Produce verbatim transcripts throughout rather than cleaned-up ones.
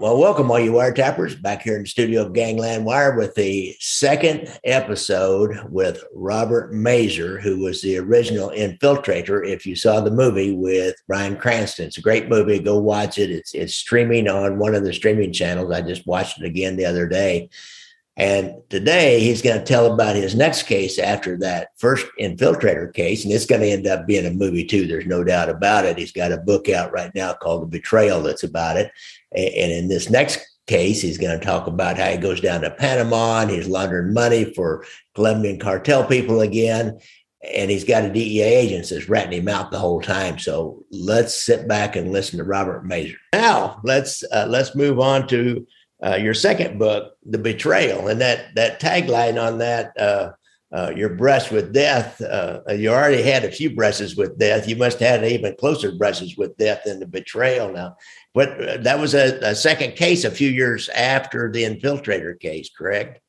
Well, welcome all you wiretappers back here in the studio of Gangland Wire with the second episode with Robert Mazur, who was the original infiltrator, if you saw the movie with Brian Cranston. It's a great movie. Go watch it. It's it's streaming on one of the streaming channels. I just watched it again the other day. And today he's going to tell about his next case after that first infiltrator case. And it's going to end up being a movie too. There's no doubt about it. He's got a book out right now called The Betrayal that's about it. And in this next case, he's going to talk about how he goes down to Panama and he's laundering money for Colombian cartel people again. And he's got a D E A agent that's ratting him out the whole time. So let's sit back and listen to Robert Mazur. Now let's, uh, let's move on to Uh, your second book, The Betrayal, and that that tagline on that, uh, uh, your breasts with death, uh, you already had a few breasts with death. You must have had even closer breasts with death than The Betrayal now. But uh, that was a, a second case a few years after the infiltrator case, correct?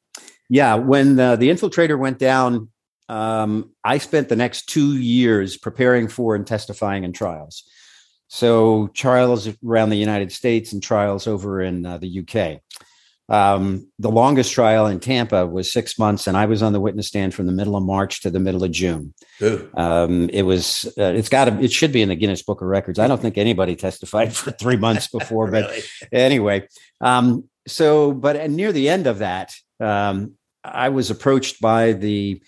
Yeah. When the, the infiltrator went down, um, I spent the next two years preparing for and testifying in trials. So trials around the United States and trials over in uh, the U K. Um, the longest trial in Tampa was six months, and I was on the witness stand from the middle of March to the middle of June. Um, it was, uh, it's got to, it should be in the Guinness Book of Records. I don't think anybody testified for three months before, but really? anyway. Um, so, but near the end of that, um, I was approached by the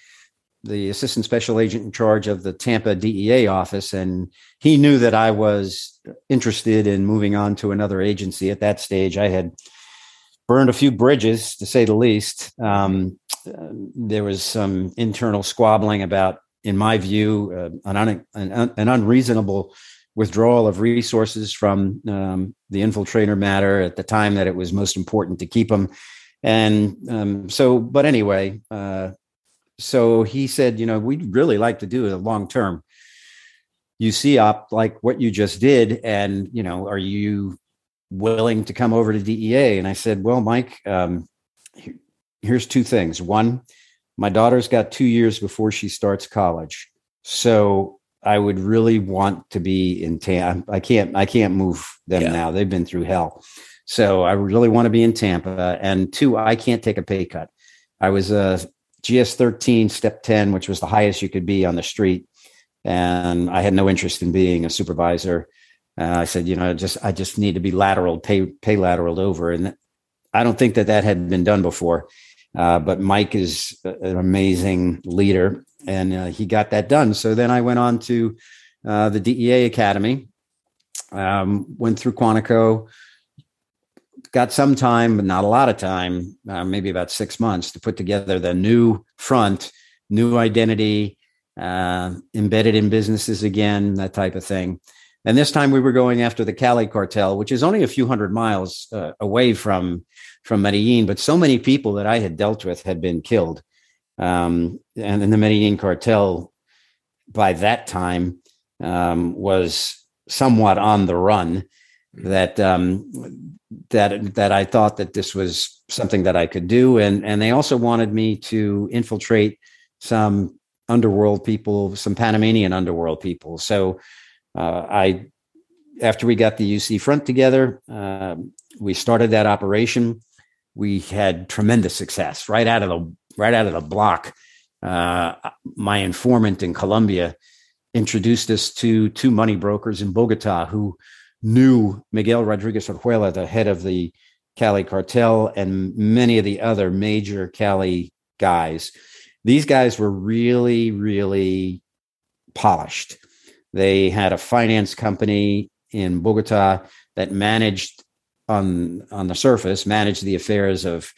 the assistant special agent in charge of the Tampa D E A office. And he knew that I was interested in moving on to another agency. At that stage, I had burned a few bridges, to say the least. Um, uh, there was some internal squabbling about, in my view, uh, an, un- an, un- an unreasonable withdrawal of resources from um, the infiltrator matter at the time that it was most important to keep them. And um, so, but anyway, uh, So he said, you know, we'd really like to do a long term U C O P like what you just did. And, you know, are you willing to come over to D E A? And I said, well, Mike, um, here's two things. One, my daughter's got two years before she starts college. So I would really want to be in Tampa. I can't I can't move them yeah. now. They've been through hell. So I really want to be in Tampa. And two, I can't take a pay cut. I was a uh, G S thirteen, step ten, which was the highest you could be on the street. And I had no interest in being a supervisor. Uh, I said, you know, just, I just need to be lateral, pay, pay lateral over. And I don't think that that had been done before. Uh, but Mike is an amazing leader and uh, he got that done. So then I went on to uh, the D E A Academy, um, went through Quantico, got some time, but not a lot of time, uh, maybe about six months to put together the new front, new identity, uh, embedded in businesses again, that type of thing. And this time we were going after the Cali cartel, which is only a few hundred miles uh, away from, from Medellin. But so many people that I had dealt with had been killed. Um, and then the Medellin cartel by that time um, was somewhat on the run that um, that that I thought that this was something that I could do. And, and they also wanted me to infiltrate some underworld people, some Panamanian underworld people. So uh, I, after we got the U C front together, uh, we started that operation. We had tremendous success right out of the, right out of the block. Uh, my informant in Colombia introduced us to two money brokers in Bogota who knew Miguel Rodriguez Orjuela, the head of the Cali cartel, and many of the other major Cali guys. These guys were really, really polished. They had a finance company in Bogota that managed on, on the surface, managed the affairs of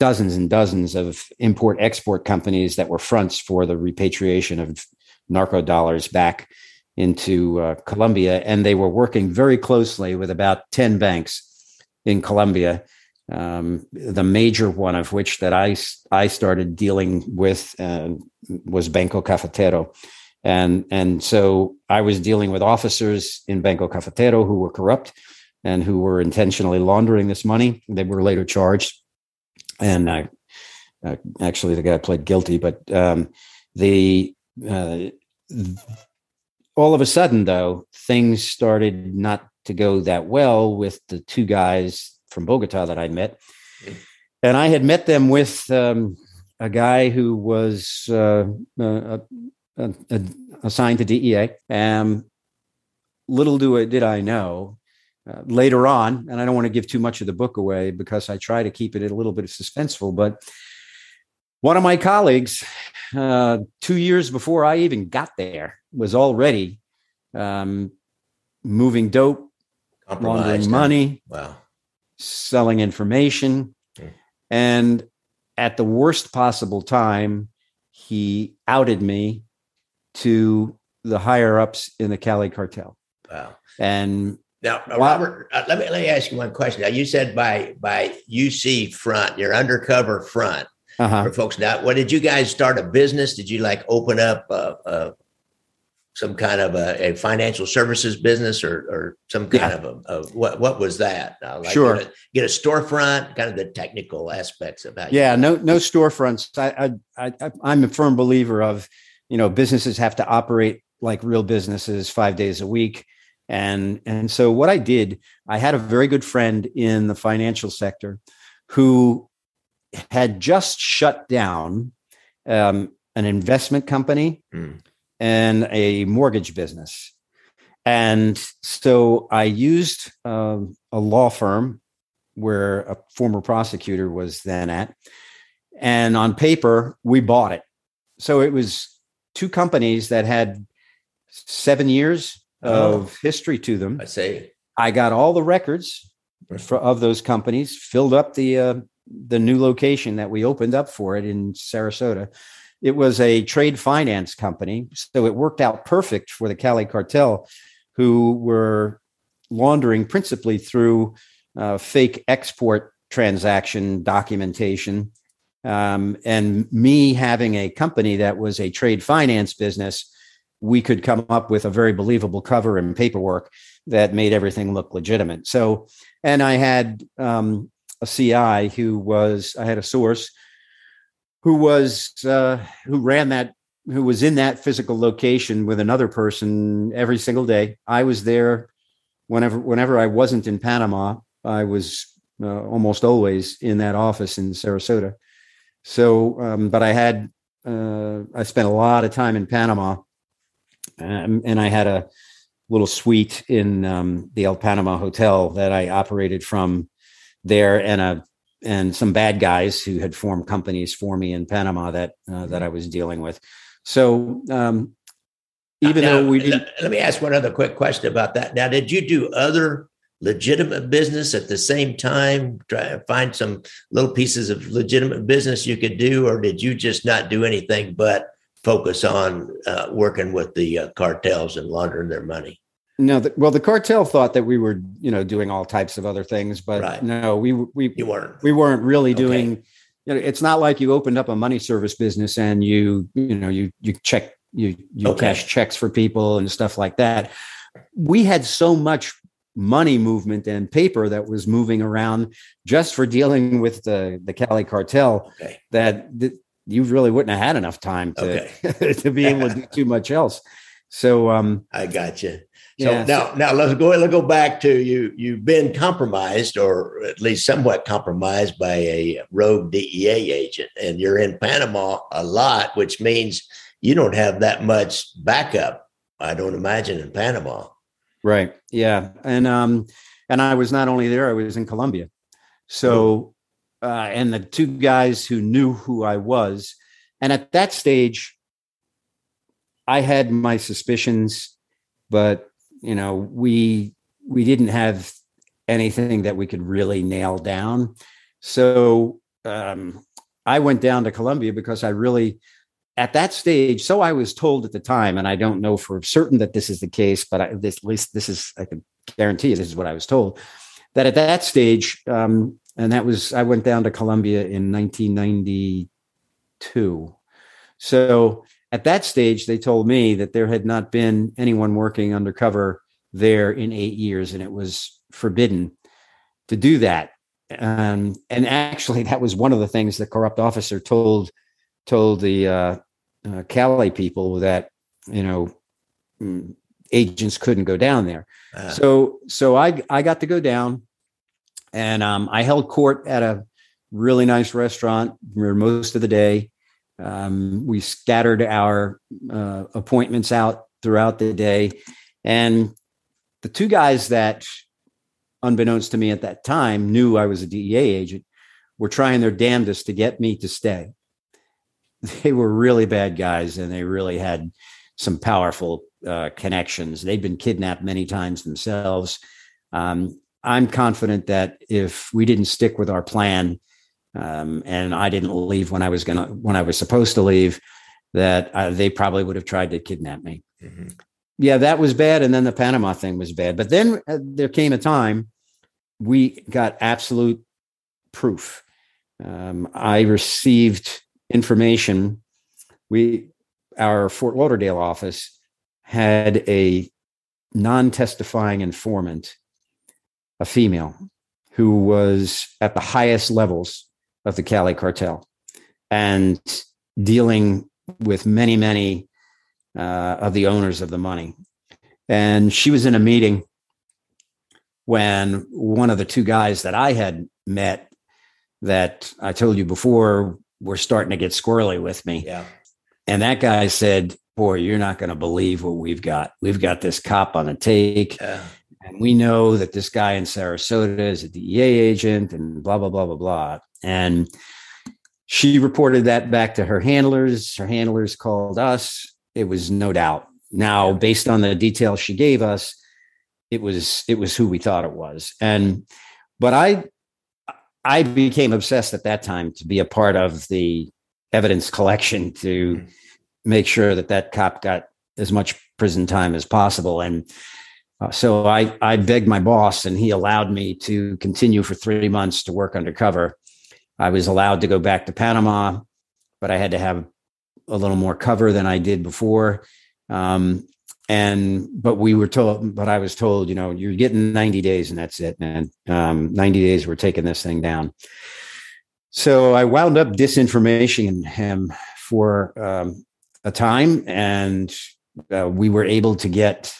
dozens and dozens of import-export companies that were fronts for the repatriation of narco dollars back into uh, Colombia, and they were working very closely with about ten banks in Colombia, um, the major one of which that I, I started dealing with uh, was Banco Cafetero. And, and so I was dealing with officers in Banco Cafetero who were corrupt and who were intentionally laundering this money. They were later charged. And I, uh, actually, the guy pled guilty, but um, the... Uh, th- All of a sudden, though, things started not to go that well with the two guys from Bogota that I met. And I had met them with um, a guy who was uh, uh, uh, uh, assigned to D E A. Um, little do it, did I know uh, later on, and I don't want to give too much of the book away because I try to keep it a little bit suspenseful, but one of my colleagues, uh, two years before I even got there, was already um, moving dope, laundering money, wow. selling information. Mm. And at the worst possible time, he outed me to the higher-ups in the Cali cartel. Wow. And now, Robert, wow. let me let me ask you one question. Now, you said by by U C front, your undercover front. Uh-huh. For folks now, what did you guys start a business? Did you like open up uh, uh, some kind of a, a financial services business or, or some kind yeah. of a, a what? What was that? Uh, like sure, get a, get a storefront. Kind of the technical aspects about yeah. You. No, no storefronts. I, I, I, I'm a firm believer of, you know, businesses have to operate like real businesses five days a week, and and so what I did, I had a very good friend in the financial sector who had just shut down um, an investment company mm. and a mortgage business. And so I used uh, a law firm where a former prosecutor was then at, and on paper, we bought it. So it was two companies that had seven years oh. of history to them. I see. I got all the records for, of those companies, filled up the, uh, the new location that we opened up for it in Sarasota. It was a trade finance company. So it worked out perfect for the Cali cartel, who were laundering principally through uh, fake export transaction documentation. Um, and me having a company that was a trade finance business, we could come up with a very believable cover and paperwork that made everything look legitimate. So, and I had, um, a C I who was, I had a source who was, uh, who ran that, who was in that physical location with another person every single day. I was there whenever, whenever I wasn't in Panama, I was uh, almost always in that office in Sarasota. So, um, but I had, uh, I spent a lot of time in Panama, um, and I had a little suite in um, the El Panama Hotel that I operated from there, and a and some bad guys who had formed companies for me in Panama that uh, that I was dealing with. So um, even now, though we didn't, let me ask one other quick question about that. Now, did you do other legitimate business at the same time? Try to find some little pieces of legitimate business you could do, or did you just not do anything but focus on uh, working with the uh, cartels and laundering their money? No, the, well, the cartel thought that we were, you know, doing all types of other things, but right. no, we we you weren't. we weren't really okay. doing. You know, it's not like you opened up a money service business and you you know you you check you you okay. cash checks for people and stuff like that. We had so much money movement and paper that was moving around just for dealing with the the Cali cartel okay. that th- you really wouldn't have had enough time to okay. to be able to do too much else. So um, I got you. So yeah. now, now let's go. Let's go back to you. You've been compromised, or at least somewhat compromised, by a rogue D E A agent, and you're in Panama a lot, which means you don't have that much backup. I don't imagine in Panama. Right. Yeah. And um, and I was not only there; I was in Colombia. So, uh, and the two guys who knew who I was, and at that stage, I had my suspicions, but. You know, we we didn't have anything that we could really nail down. So um, I went down to Colombia because I really, at that stage, so I was told at the time, and I don't know for certain that this is the case, but I, this, at least this is, I can guarantee you this is what I was told, that at that stage, um, and that was, I went down to Colombia in nineteen ninety-two. So at that stage, they told me that there had not been anyone working undercover there in eight years, and it was forbidden to do that. Um, and actually, that was one of the things the corrupt officer told told the uh, uh, Cali people, that you know agents couldn't go down there. Uh. So, so I I got to go down, And um, I held court at a really nice restaurant for most of the day. Um, we scattered our uh, appointments out throughout the day. And the two guys that, unbeknownst to me at that time, knew I was a D E A agent, were trying their damnedest to get me to stay. They were really bad guys, and they really had some powerful uh, connections. They'd been kidnapped many times themselves. Um, I'm confident that if we didn't stick with our plan, um, and I didn't leave when I was gonna, when I was supposed to leave, that uh, they probably would have tried to kidnap me. Mm-hmm. Yeah, that was bad. And then the Panama thing was bad. But then uh, there came a time we got absolute proof. Um, I received information. We, our Fort Lauderdale office had a non-testifying informant, a female who was at the highest levels of the Cali cartel and dealing with many, many uh, of the owners of the money. And she was in a meeting when one of the two guys that I had met that I told you before were starting to get squirrely with me. Yeah. And that guy said, boy, you're not going to believe what we've got. We've got this cop on a take. Yeah. And we know that this guy in Sarasota is a D E A agent and blah, blah, blah, blah, blah. And she reported that back to her handlers. Her handlers called us. It was no doubt. Now, based on the details she gave us, it was it was who we thought it was. And but I I became obsessed at that time to be a part of the evidence collection to make sure that that cop got as much prison time as possible. And uh, so I, I begged my boss, and he allowed me to continue for three months to work undercover. I was allowed to go back to Panama, but I had to have a little more cover than I did before. Um, and, but we were told, but I was told, you know, you're getting ninety days and that's it, man. Um, ninety days, we're taking this thing down. So I wound up disinformation him for um, a time, and uh, we were able to get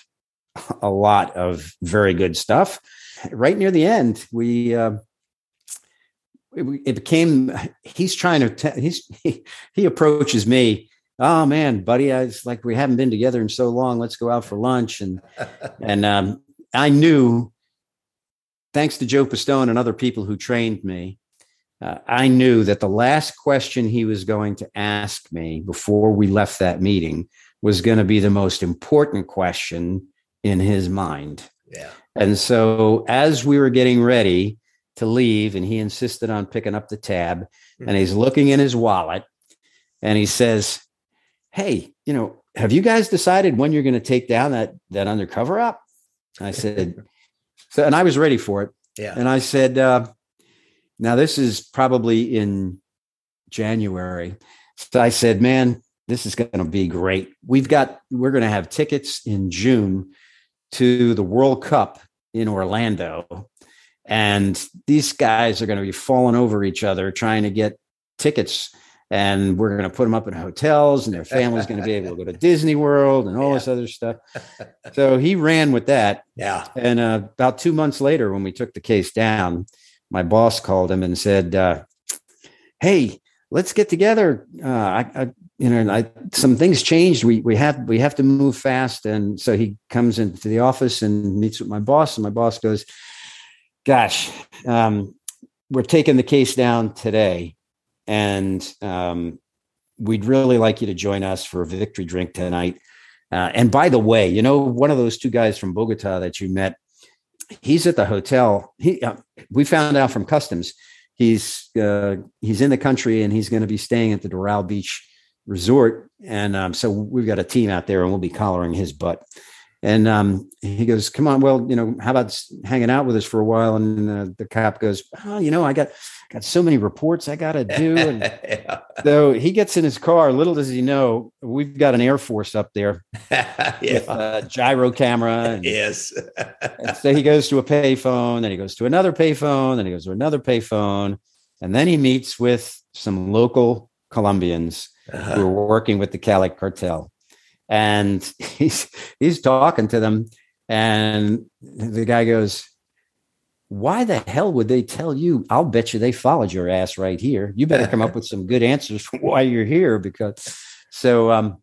a lot of very good stuff. Right near the end, we uh, it, it became he's trying to t- he's he, he approaches me. Oh man, buddy, I, it's like we haven't been together in so long. Let's go out for lunch, and and um, I knew, thanks to Joe Pistone and other people who trained me. Uh, I knew that the last question he was going to ask me before we left that meeting was going to be the most important question in his mind. Yeah. And so as we were getting ready to leave, and he insisted on picking up the tab, mm-hmm. and he's looking in his wallet, and he says, hey, you know, have you guys decided when you're going to take down that, that undercover op? I said, so, and I was ready for it. Yeah. And I said, uh, now, this is probably in January. So I said, man, this is going to be great. We've got, we're going to have tickets in June to the World Cup in Orlando. And these guys are going to be falling over each other trying to get tickets. And we're going to put them up in hotels, and their family's going to be able to go to Disney World and all yeah. this other stuff. So he ran with that. Yeah. And uh, about two months later, when we took the case down, my boss called him and said, uh, "Hey, let's get together. Uh, I, I, you know, I, some things changed. We we have we have to move fast." And so he comes into the office and meets with my boss. And my boss goes, "Gosh, um, we're taking the case down today, and um, we'd really like you to join us for a victory drink tonight. Uh, and by the way, you know, one of those two guys from Bogota that you met." He's at the hotel. He, uh, we found out from customs. He's uh, he's in the country, and he's going to be staying at the Doral Beach Resort. And um, so we've got a team out there, and we'll be collaring his butt. And um, he goes, "Come on, well, you know, how about hanging out with us for a while?" And uh, the cop goes, "Oh, you know, I got got so many reports I got to do." And yeah. So he gets in his car. Little does he know, we've got an Air Force up there yeah. with a gyro camera. And, yes. and so he goes to a payphone, then he goes to another payphone, then he goes to another payphone, and then he meets with some local Colombians uh-huh. who are working with the Cali cartel. And he's he's talking to them, and the guy goes, why the hell would they tell you? I'll bet you they followed your ass right here. You better come up with some good answers for why you're here, because so, um,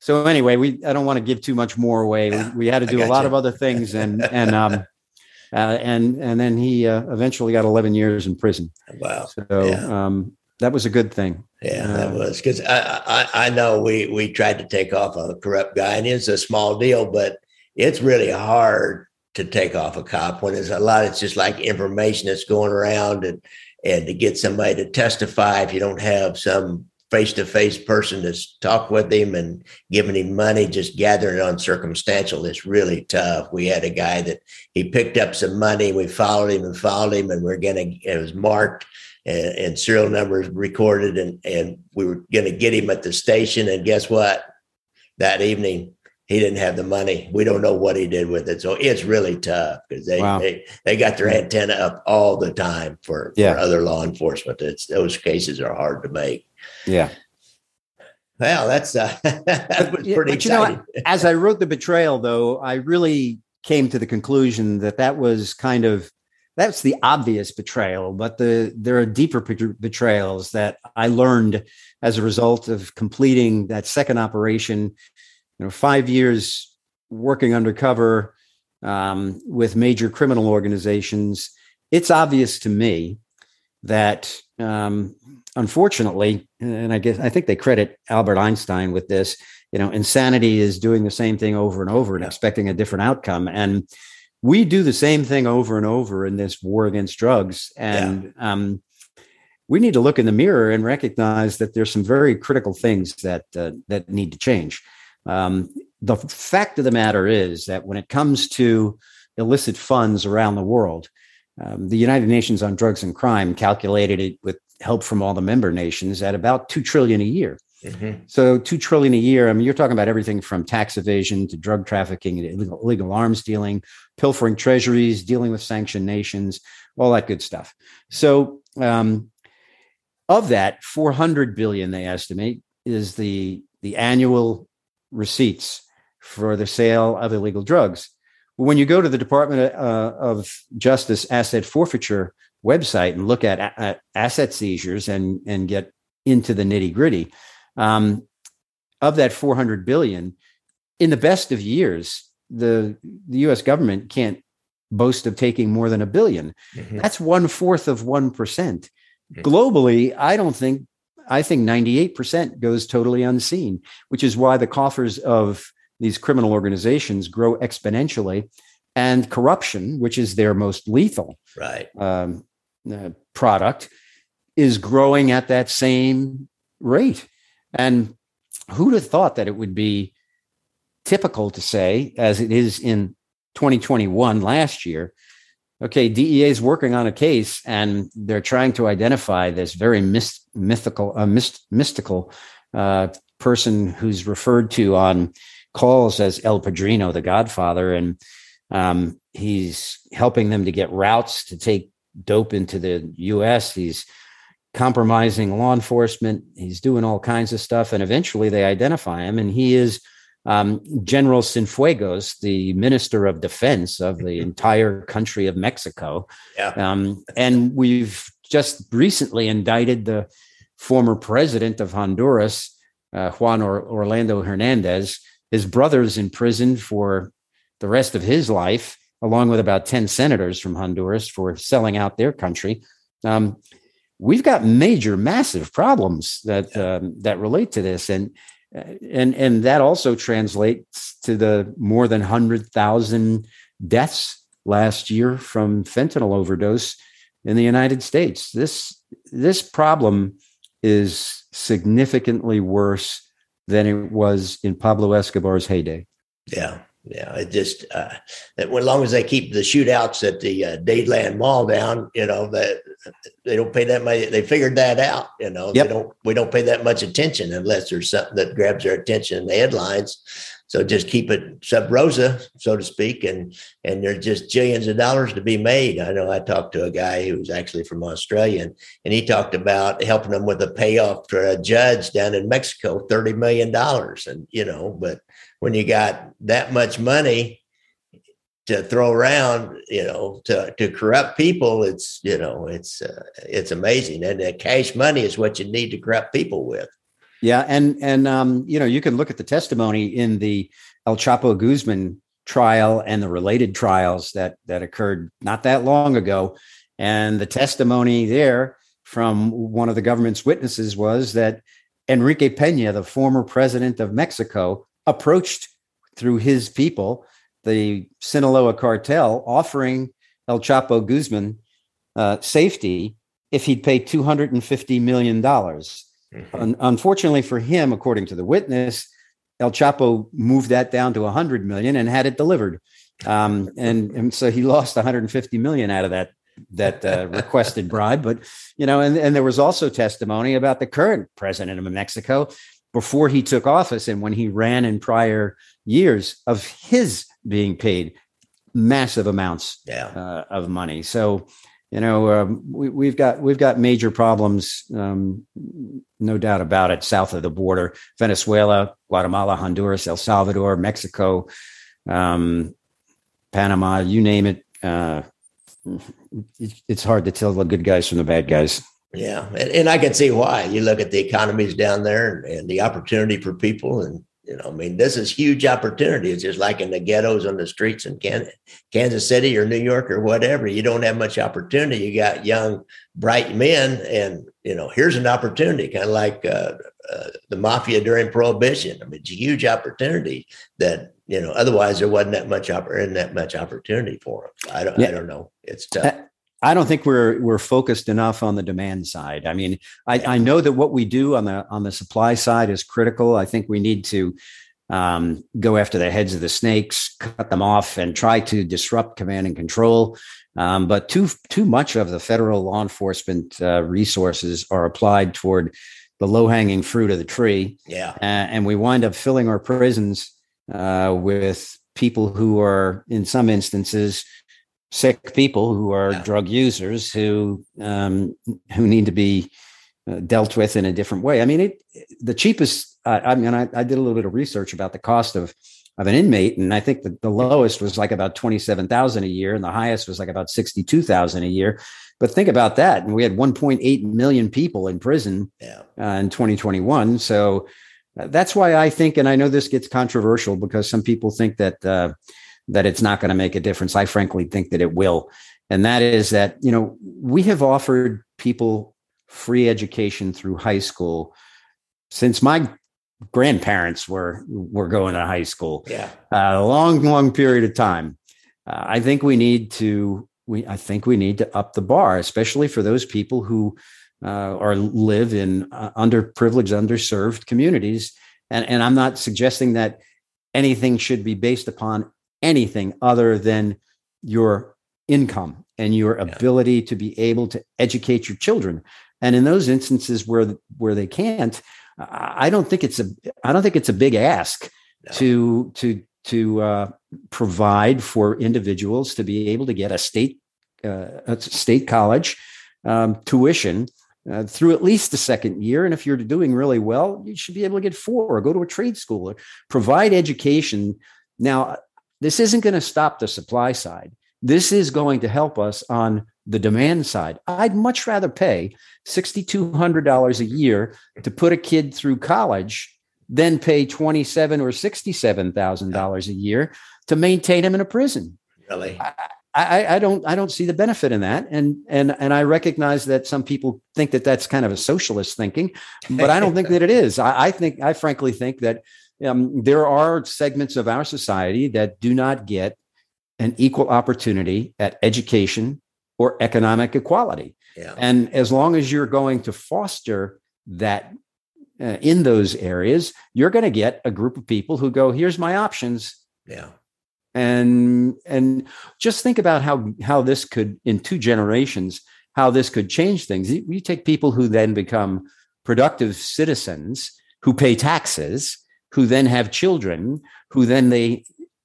so anyway, we, I don't want to give too much more away. We, we had to do a lot you. of other things. And, and, um, uh, and, and then he, uh, eventually got eleven years in prison. Wow. So, yeah. um, that was a good thing. Yeah, that was, because I, I I know we we tried to take off a corrupt guy, and it's a small deal, but it's really hard to take off a cop when there's a lot. It's just like information that's going around, and and to get somebody to testify if you don't have some face-to-face person that's talked with him and giving him money, just gathering on circumstantial, it's really tough. We had a guy that he picked up some money. We followed him and followed him, and we're gonna it was marked. And, and serial numbers recorded, and, and we were going to get him at the station. And guess what? That evening, he didn't have the money. We don't know what he did with it. So it's really tough, because they, wow. they they got their antenna up all the time for, yeah. for other law enforcement. It's, those cases are hard to make. Yeah. Well, that's uh, that was pretty but, exciting. You know, as I wrote The Betrayal, though, I really came to the conclusion that that was kind of that's the obvious betrayal, but the there are deeper betrayals that I learned as a result of completing that second operation. You know, five years working undercover um, with major criminal organizations. It's obvious to me that, um, unfortunately, and I guess I think they credit Albert Einstein with this. You know, insanity is doing the same thing over and over and expecting a different outcome, and we do the same thing over and over in this war against drugs. And yeah. um, we need to look in the mirror and recognize that there's some very critical things that, uh, that need to change. Um, the fact of the matter is that when it comes to illicit funds around the world, um, the United Nations on Drugs and Crime calculated it, with help from all the member nations, at about two trillion dollars a year. Mm-hmm. So two trillion dollars a year. I mean, you're talking about everything from tax evasion to drug trafficking, and illegal, illegal arms dealing, pilfering treasuries, dealing with sanctioned nations, all that good stuff. So um, of that, four hundred billion dollars, they estimate, is the, the annual receipts for the sale of illegal drugs. When you go to the Department uh, of Justice asset forfeiture website and look at uh, asset seizures and, and get into the nitty gritty, Um, of that four hundred billion, in the best of years, the, the U S government can't boast of taking more than a billion. Mm-hmm. That's one fourth of one percent. Mm-hmm. Globally, I don't think, I think ninety-eight percent goes totally unseen, which is why the coffers of these criminal organizations grow exponentially, and corruption, which is their most lethal right. um, uh, product, is growing at that same rate. And who'd have thought that it would be typical to say, as it is in twenty twenty-one last year, okay, D E A is working on a case and they're trying to identify this very myst- mythical, uh, myst- mystical uh, person who's referred to on calls as El Padrino, the Godfather. And um, he's helping them to get routes to take dope into the U S. He's compromising law enforcement. He's doing all kinds of stuff. And eventually they identify him. And he is um, General Sinfuegos, the Minister of Defense of the entire country of Mexico. Yeah. Um, and we've just recently indicted the former president of Honduras, uh, Juan Orlando Hernandez. His brother's in prison for the rest of his life, along with about ten senators from Honduras for selling out their country. Um, We've got major, massive problems that um, that relate to this, and and and that also translates to the more than one hundred thousand deaths last year from fentanyl overdose in the United States. This this problem is significantly worse than it was in Pablo Escobar's heyday. Yeah. Yeah, it just uh, that as long as they keep the shootouts at the uh, Dadeland Mall down, you know, that they don't pay that much. They figured that out, you know. Yep. They don't. We don't pay that much attention unless there's something that grabs our attention in the headlines. So just keep it sub rosa, so to speak, and and there's just jillions of dollars to be made. I know I talked to a guy who was actually from Australia, and, and he talked about helping them with a payoff for a judge down in Mexico, thirty million dollars, and you know, but. When you got that much money, to throw around, you know, to, to corrupt people. It's, you know, it's, uh, it's amazing. And uh, cash money is what you need to corrupt people with. Yeah. And, and, um, you know, you can look at the testimony in the El Chapo Guzman trial and the related trials that, that occurred not that long ago. And the testimony there from one of the government's witnesses was that Enrique Peña, the former president of Mexico, approached through his people the Sinaloa cartel, offering El Chapo Guzman uh, safety if he'd pay two hundred fifty million dollars. Mm-hmm. Un- unfortunately for him, according to the witness, El Chapo moved that down to one hundred million dollars and had it delivered. Um, and, and so he lost one hundred fifty million dollars out of that that uh, requested bribe. But, you know, and, and there was also testimony about the current president of Mexico before he took office and when he ran in prior years of his being paid massive amounts yeah. uh, of money. So, you know, um, we, we've got we've got major problems, um, no doubt about it, south of the border. Venezuela, Guatemala, Honduras, El Salvador, Mexico, um, Panama, you name it. Uh, it's hard to tell the good guys from the bad guys. Yeah. And, and I can see why. You look at the economies down there and, and the opportunity for people. And, you know, I mean, this is huge opportunity. It's just like in the ghettos on the streets in Can- Kansas City or New York or whatever. You don't have much opportunity. You got young, bright men. And, you know, here's an opportunity, kind of like uh, uh, the mafia during Prohibition. I mean, it's a huge opportunity that, you know, otherwise there wasn't that much opp- and that much opportunity for them. I don't, yeah. I don't know. It's tough. I don't think we're we're focused enough on the demand side. I mean, I, I know that what we do on the on the supply side is critical. I think we need to um, go after the heads of the snakes, cut them off, and try to disrupt command and control. Um, but too too much of the federal law enforcement uh, resources are applied toward the low hanging fruit of the tree. Yeah, uh, and we wind up filling our prisons uh, with people who are, in some instances, sick people who are yeah. drug users who um, who need to be uh, dealt with in a different way. I mean, it the cheapest. Uh, I mean, I, I did a little bit of research about the cost of of an inmate, and I think that the lowest was like about twenty seven thousand a year, and the highest was like about sixty two thousand a year. But think about that, and we had one point eight million people in prison yeah. uh, in twenty twenty one. So that's why I think, and I know this gets controversial because some people think that. Uh, that it's not going to make a difference. I frankly think that it will. And that is that, you know, we have offered people free education through high school since my grandparents were, were going to high school. Yeah. Uh, a long, long period of time. Uh, I think we need to, we, I think we need to up the bar, especially for those people who uh, are live in uh, underprivileged, underserved communities. And, and I'm not suggesting that anything should be based upon anything other than your income and your ability yeah. to be able to educate your children. And in those instances where where they can't, I don't think it's a I don't think it's a big ask no. to to to uh, provide for individuals to be able to get a state uh, a state college um, tuition uh, through at least the second year. And if you're doing really well, you should be able to get four or go to a trade school or provide education. Now, this isn't going to stop the supply side. This is going to help us on the demand side. I'd much rather pay six thousand two hundred dollars a year to put a kid through college than pay twenty-seven thousand dollars or sixty-seven thousand dollars a year to maintain him in a prison. Really? I, I, I don't I don't see the benefit in that. And, and, and I recognize that some people think that that's kind of a socialist thinking, but I don't think that it is. I, I think I frankly think that Um, there are segments of our society that do not get an equal opportunity at education or economic equality. Yeah. And as long as you're going to foster that uh, in those areas, you're going to get a group of people who go, here's my options. Yeah. And, and just think about how, how this could, in two generations, how this could change things. You, you take people who then become productive citizens who pay taxes, who then have children, who then they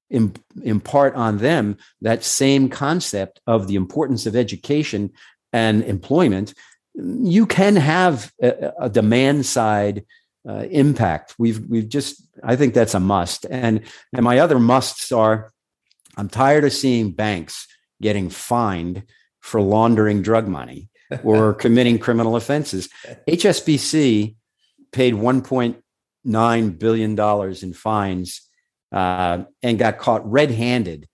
im- impart on them that same concept of the importance of education and employment. You can have a, a demand side uh, impact. We've we've just I think that's a must. And and my other musts are I'm tired of seeing banks getting fined for laundering drug money or committing criminal offenses. H S B C paid one point nine billion dollars in fines uh, and got caught red-handed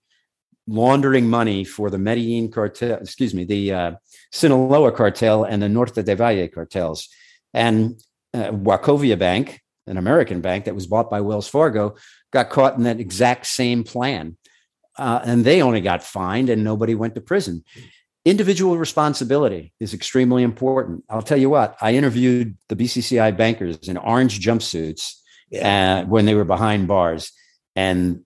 laundering money for the Medellin cartel, excuse me, the uh, Sinaloa cartel and the Norte de Valle cartels. And uh, Wachovia Bank, an American bank that was bought by Wells Fargo, got caught in that exact same plan. Uh, and they only got fined and nobody went to prison. Individual responsibility is extremely important. I'll tell you what, I interviewed the B C C I bankers in orange jumpsuits uh, when they were behind bars. And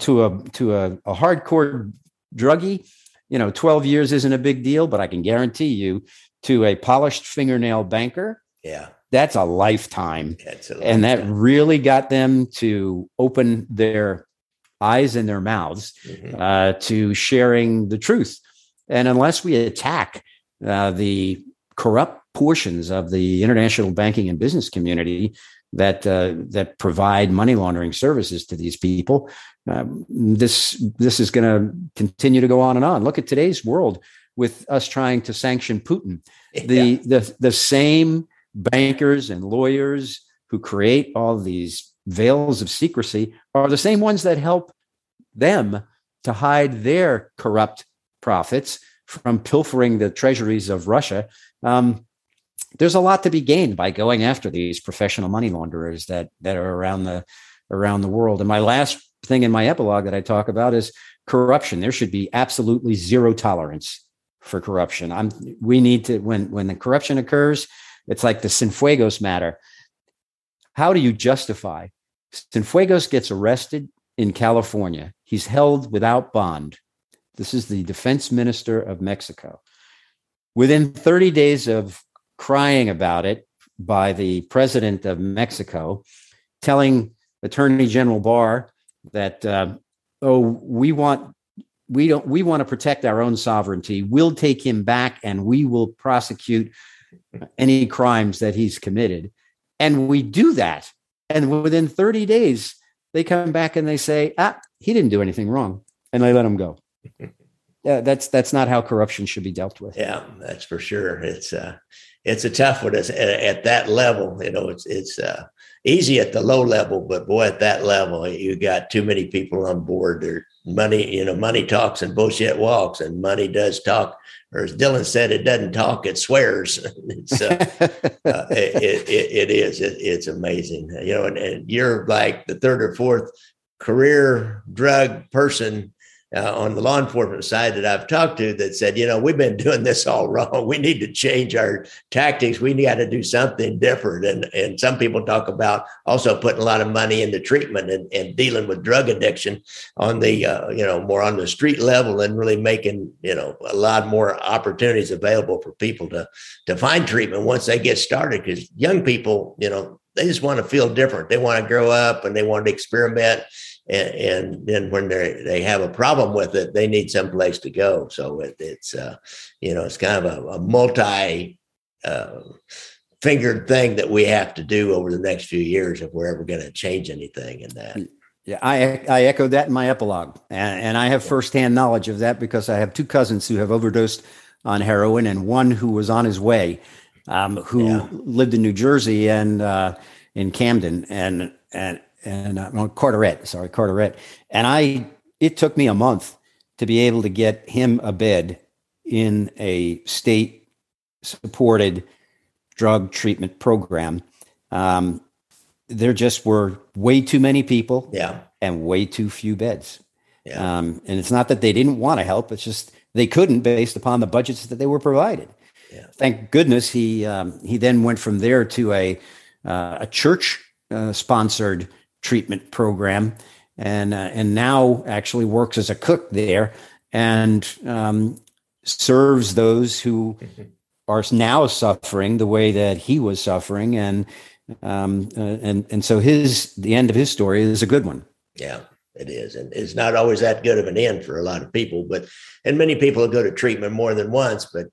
to a to a, a hardcore druggie, you know, twelve years isn't a big deal, but I can guarantee you to a polished fingernail banker, yeah, that's a lifetime. That's a lifetime. And that really got them to open their eyes and their mouths mm-hmm. uh, to sharing the truth. And unless we attack uh, the corrupt portions of the international banking and business community that uh, that provide money laundering services to these people, um, this this is going to continue to go on and on. Look at today's world with us trying to sanction Putin. The yeah. the the same bankers and lawyers who create all these veils of secrecy are the same ones that help them to hide their corrupt profits from pilfering the treasuries of Russia. Um, there's a lot to be gained by going after these professional money launderers that that are around the around the world. And my last thing in my epilogue that I talk about is corruption. There should be absolutely zero tolerance for corruption. I'm we need to when when the corruption occurs, it's like the Sinfuegos matter. How do you justify? Sinfuegos gets arrested in California. He's held without bond. This is the defense minister of Mexico. Within thirty days of crying about it by the president of Mexico, telling Attorney General Barr that, uh, oh, we want we don't we want to protect our own sovereignty. We'll take him back and we will prosecute any crimes that he's committed. And we do that. And within thirty days, they come back and they say, ah, he didn't do anything wrong. And they let him go. Yeah, that's that's not how corruption should be dealt with. Yeah, that's for sure. It's uh, it's a tough one. It's at, at that level, you know, it's it's uh, easy at the low level. But boy, at that level, you got too many people on board. There's money, you know, money talks and bullshit walks, and money does talk. Or as Dylan said, it doesn't talk; it swears. It's, uh, uh, it, it, it is. It, it's amazing, you know. And, and you're like the third or fourth career drug person uh, on the law enforcement side that I've talked to that said, you know, we've been doing this all wrong. We need to change our tactics. We got to do something different. And and some people talk about also putting a lot of money into treatment and, and dealing with drug addiction on the, uh, you know, more on the street level and really making, you know, a lot more opportunities available for people to, to find treatment once they get started. Because young people, you know, they just want to feel different. They want to grow up and they want to experiment. And, and then when they they have a problem with it, they need someplace to go. So it, it's, uh, you know, it's kind of a, a multi uh, fingered thing that we have to do over the next few years if we're ever going to change anything in that. Yeah, I I echoed that in my epilogue. And, and I have firsthand knowledge of that because I have two cousins who have overdosed on heroin and one who was on his way, um, who yeah. lived in New Jersey and uh, in Camden and and. And uh, no, Carteret, sorry, Carteret. And I, it took me a month to be able to get him a bed in a state supported drug treatment program. Um, there just were way too many people yeah. and way too few beds. Yeah. Um, and it's not that they didn't want to help. It's just, they couldn't based upon the budgets that they were provided. Yeah. Thank goodness. He, um, he then went from there to a, uh, a church uh, sponsored treatment program, and uh, and now actually works as a cook there and um, serves those who are now suffering the way that he was suffering, and um, uh, and and so his the end of his story is a good one. Yeah, it is, and it's not always that good of an end for a lot of people. But and many people go to treatment more than once, but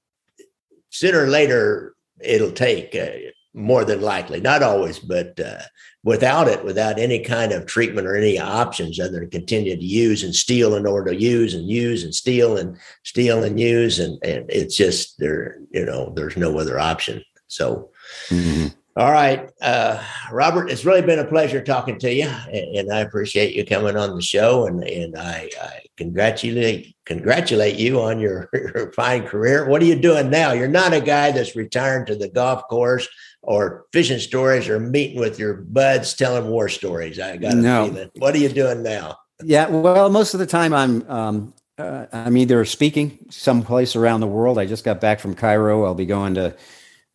sooner or later it'll take. Uh, more than likely, not always, but uh, without it, without any kind of treatment or any options other than continue to use and steal in order to use and use and steal and steal and use. And, and it's just there, you know, there's no other option. So, mm-hmm. All right, uh, Robert, it's really been a pleasure talking to you, and, and I appreciate you coming on the show. And, and I, I congratulate congratulate you on your, your fine career. What are you doing now? You're not a guy that's retired to the golf course or fishing stories or meeting with your buds, telling war stories. I got a no. feeling. What are you doing now? Yeah, well, most of the time I'm um, uh, I'm either speaking someplace around the world. I just got back from Cairo. I'll be going to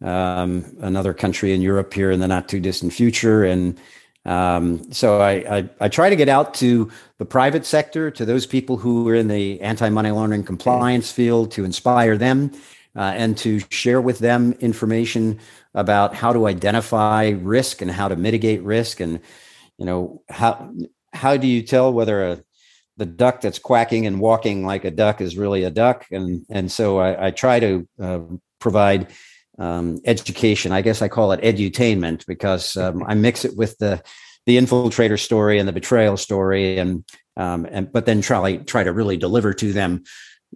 um, another country in Europe here in the not too distant future. And um, so I, I, I try to get out to the private sector, to those people who are in the anti-money laundering compliance field, to inspire them. Uh, and to share with them information about how to identify risk and how to mitigate risk. And, you know, how how do you tell whether a, the duck that's quacking and walking like a duck is really a duck? And and so I, I try to uh, provide um, education. I guess I call it edutainment because um, I mix it with the the Infiltrator story and the Betrayal story, and um, and but then try try to really deliver to them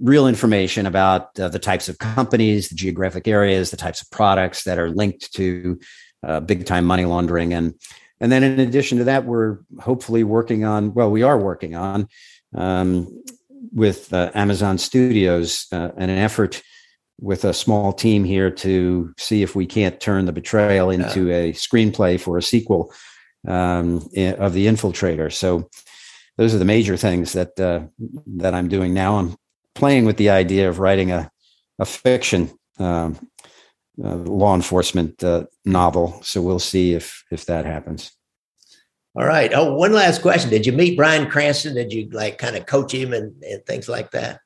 real information about uh, the types of companies, the geographic areas, the types of products that are linked to uh, big time money laundering. And and then in addition to that, we're hopefully working on, well, we are working on um, with uh, Amazon Studios uh, and an effort with a small team here to see if we can't turn The Betrayal into a screenplay for a sequel um, of The Infiltrator. So those are the major things that uh, that I'm doing now. I'm playing with the idea of writing a, a fiction um, uh, law enforcement uh, novel. So we'll see if, if that happens. All right. Oh, one last question. Did you meet Brian Cranston? Did you like kind of coach him and, and things like that?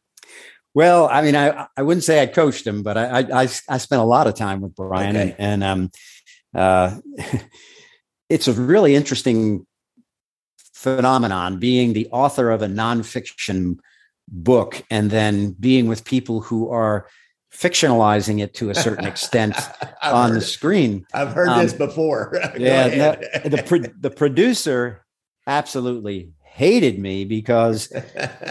Well, I mean, I, I wouldn't say I coached him, but I, I, I spent a lot of time with Brian. Okay. and, and um, uh, it's a really interesting phenomenon being the author of a nonfiction book and then being with people who are fictionalizing it to a certain extent on the screen. I've heard um, this before. Yeah, the, the, pro- the producer absolutely hated me because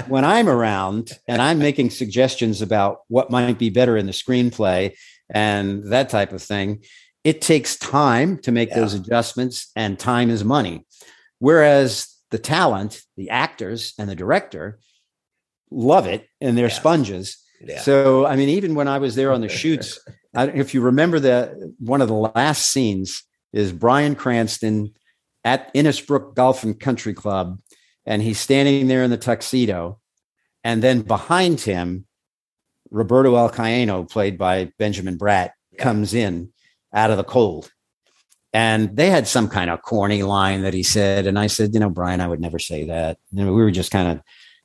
when I'm around and I'm making suggestions about what might be better in the screenplay and that type of thing, it takes time to make yeah. those adjustments, and time is money. Whereas the talent, the actors and the director love it, and they're yeah. sponges. Yeah. So, I mean, even when I was there on the shoots, I, if you remember, the one of the last scenes is Brian Cranston at Innisbrook Golf and Country Club, and he's standing there in the tuxedo, and then behind him, Roberto Alcaino, played by Benjamin Bratt, yeah. comes in out of the cold. And they had some kind of corny line that he said, and I said, you know, Brian, I would never say that. You know, we were just kind of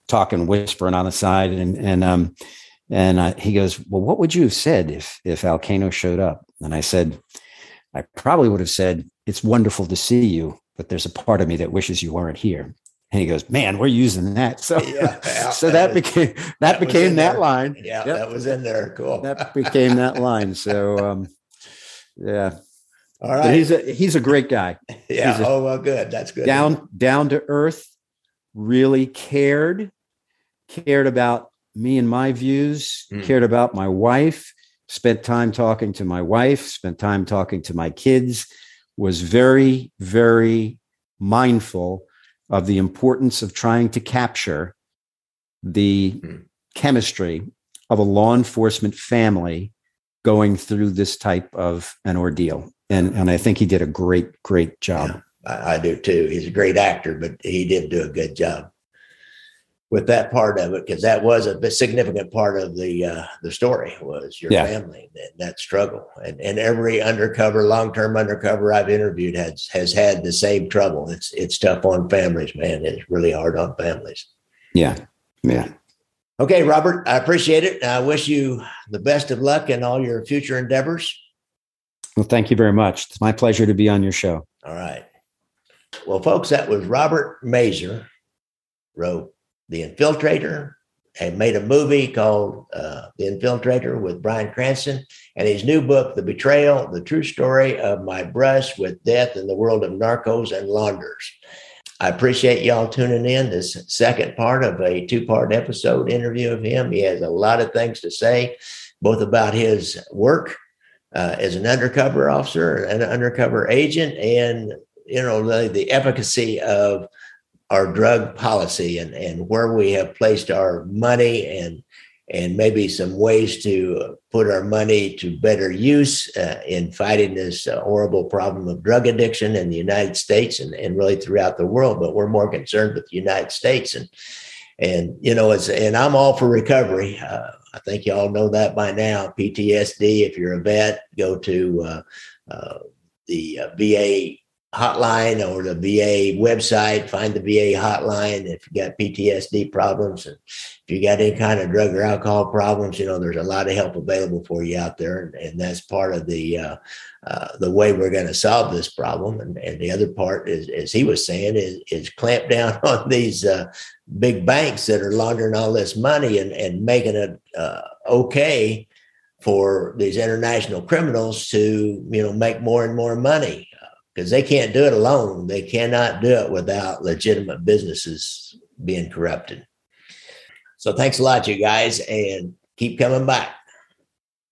talking, whispering on the side. And, and, um, and uh, he goes, well, what would you have said if, if Alcano showed up? And I said, I probably would have said, it's wonderful to see you, but there's a part of me that wishes you weren't here. And he goes, man, we're using that. So, yeah, yeah, so that, that was, became, that, that became that there. line. Yeah. Yep. That was in there. Cool. That became that line. So, um, yeah. All right. But he's a, he's a great guy. Yeah. A, oh, well, good. That's good. Down, down to earth, really cared. cared about me and my views, mm. cared about my wife, spent time talking to my wife, spent time talking to my kids, was very, very mindful of the importance of trying to capture the mm. chemistry of a law enforcement family going through this type of an ordeal. And, and I think he did a great, great job. Yeah, I, I do too. He's a great actor, but he did do a good job with that part of it, because that was a significant part of the uh, the story was your yeah. family and that struggle. And and every undercover, long term undercover I've interviewed has has had the same trouble. It's it's tough on families, man. It's really hard on families. Yeah, yeah. Okay, Robert, I appreciate it. I wish you the best of luck in all your future endeavors. Well, thank you very much. It's my pleasure to be on your show. All right. Well, folks, that was Robert Mazur, wrote The Infiltrator, and made a movie called uh, The Infiltrator with Brian Cranston, and his new book, The Betrayal, The True Story of My Brush with Death in the World of Narcos and Launderers. I appreciate y'all tuning in. This second part of a two-part episode interview of him. He has a lot of things to say, both about his work uh, as an undercover officer, an undercover agent, and you know the, the efficacy of our drug policy and, and where we have placed our money and and maybe some ways to put our money to better use uh, in fighting this uh, horrible problem of drug addiction in the United States and, and really throughout the world. But we're more concerned with the United States. And, and you know, it's, and I'm all for recovery. Uh, I think you all know that by now. P T S D, if you're a vet, go to uh, uh, the uh, V A hotline or the V A website, find the V A hotline. If you got P T S D problems, and if you got any kind of drug or alcohol problems, you know, there's a lot of help available for you out there. And, and that's part of the, uh, uh, the way we're going to solve this problem. And, and the other part is, as he was saying, is, is clamp down on these, uh, big banks that are laundering all this money and, and making it, uh, okay for these international criminals to, you know, make more and more money. Because they can't do it alone. They cannot do it without legitimate businesses being corrupted. So thanks a lot, you guys, and keep coming back.